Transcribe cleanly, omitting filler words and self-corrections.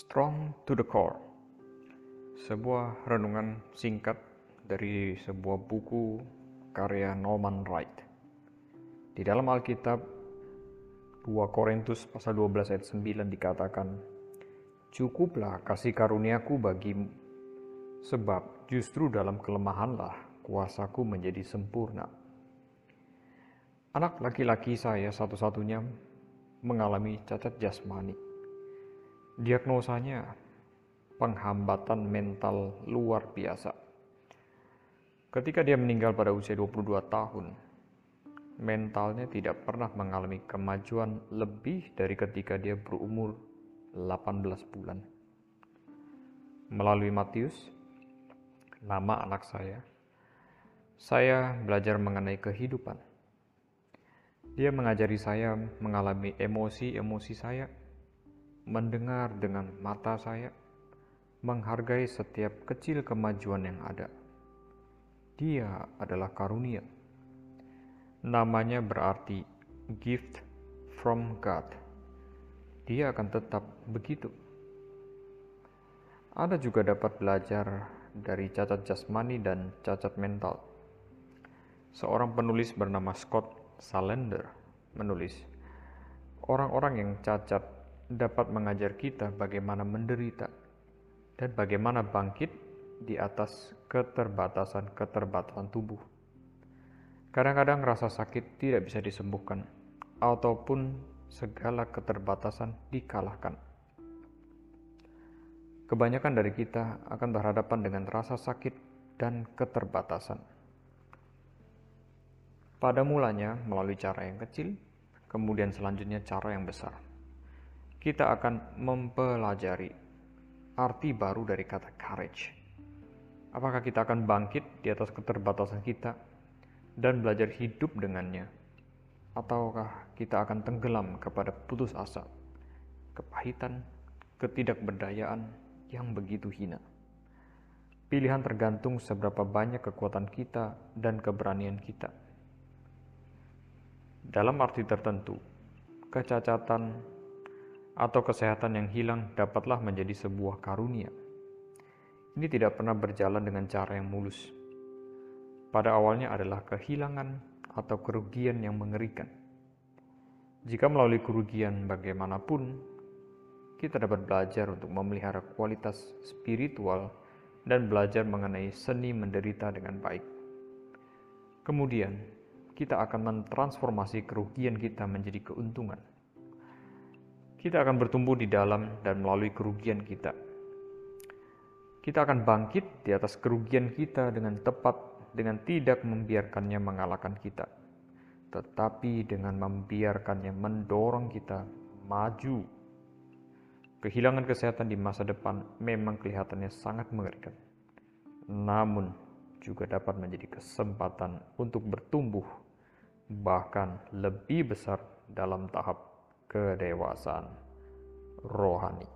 Strong to the Core, sebuah renungan singkat dari sebuah buku karya Norman Wright. Di dalam Alkitab, 2 Korintus pasal 12 ayat 9 dikatakan, "Cukuplah kasih karuniaku bagimu, sebab justru dalam kelemahanlah kuasaku menjadi sempurna." Anak laki-laki saya satu-satunya mengalami cacat jasmani. Diagnosanya penghambatan mental luar biasa. Ketika dia meninggal pada usia 22 tahun, mentalnya tidak pernah mengalami kemajuan lebih dari ketika dia berumur 18 bulan. Melalui Matius, nama anak saya belajar mengenai kehidupan. Dia mengajari saya mengalami emosi-emosi saya, mendengar dengan mata saya, menghargai setiap kecil kemajuan yang ada. Dia adalah karunia. Namanya berarti gift from God. Dia akan tetap begitu. Anda juga dapat belajar dari cacat jasmani dan cacat mental. Seorang penulis bernama Scott Salander menulis, "Orang-orang yang cacat dapat mengajar kita bagaimana menderita dan bagaimana bangkit di atas keterbatasan tubuh. Kadang-kadang rasa sakit tidak bisa disembuhkan, ataupun segala keterbatasan dikalahkan. Kebanyakan dari kita akan berhadapan dengan rasa sakit dan keterbatasan. Pada mulanya melalui cara yang kecil, kemudian selanjutnya cara yang besar. Kita akan mempelajari arti baru dari kata courage. Apakah kita akan bangkit di atas keterbatasan kita dan belajar hidup dengannya? Ataukah kita akan tenggelam kepada putus asa, kepahitan, ketidakberdayaan yang begitu hina? Pilihan tergantung seberapa banyak kekuatan kita dan keberanian kita." Dalam arti tertentu, kecacatan atau kesehatan yang hilang dapatlah menjadi sebuah karunia. Ini tidak pernah berjalan dengan cara yang mulus. Pada awalnya adalah kehilangan atau kerugian yang mengerikan. Jika melalui kerugian bagaimanapun, kita dapat belajar untuk memelihara kualitas spiritual dan belajar mengenai seni menderita dengan baik. Kemudian, kita akan mentransformasi kerugian kita menjadi keuntungan. Kita akan bertumbuh di dalam dan melalui kerugian kita. Kita akan bangkit di atas kerugian kita dengan tepat, dengan tidak membiarkannya mengalahkan kita, tetapi dengan membiarkannya mendorong kita maju. Kehilangan kesehatan di masa depan memang kelihatannya sangat mengerikan, namun juga dapat menjadi kesempatan untuk bertumbuh, bahkan lebih besar dalam tahap kedewasaan rohani.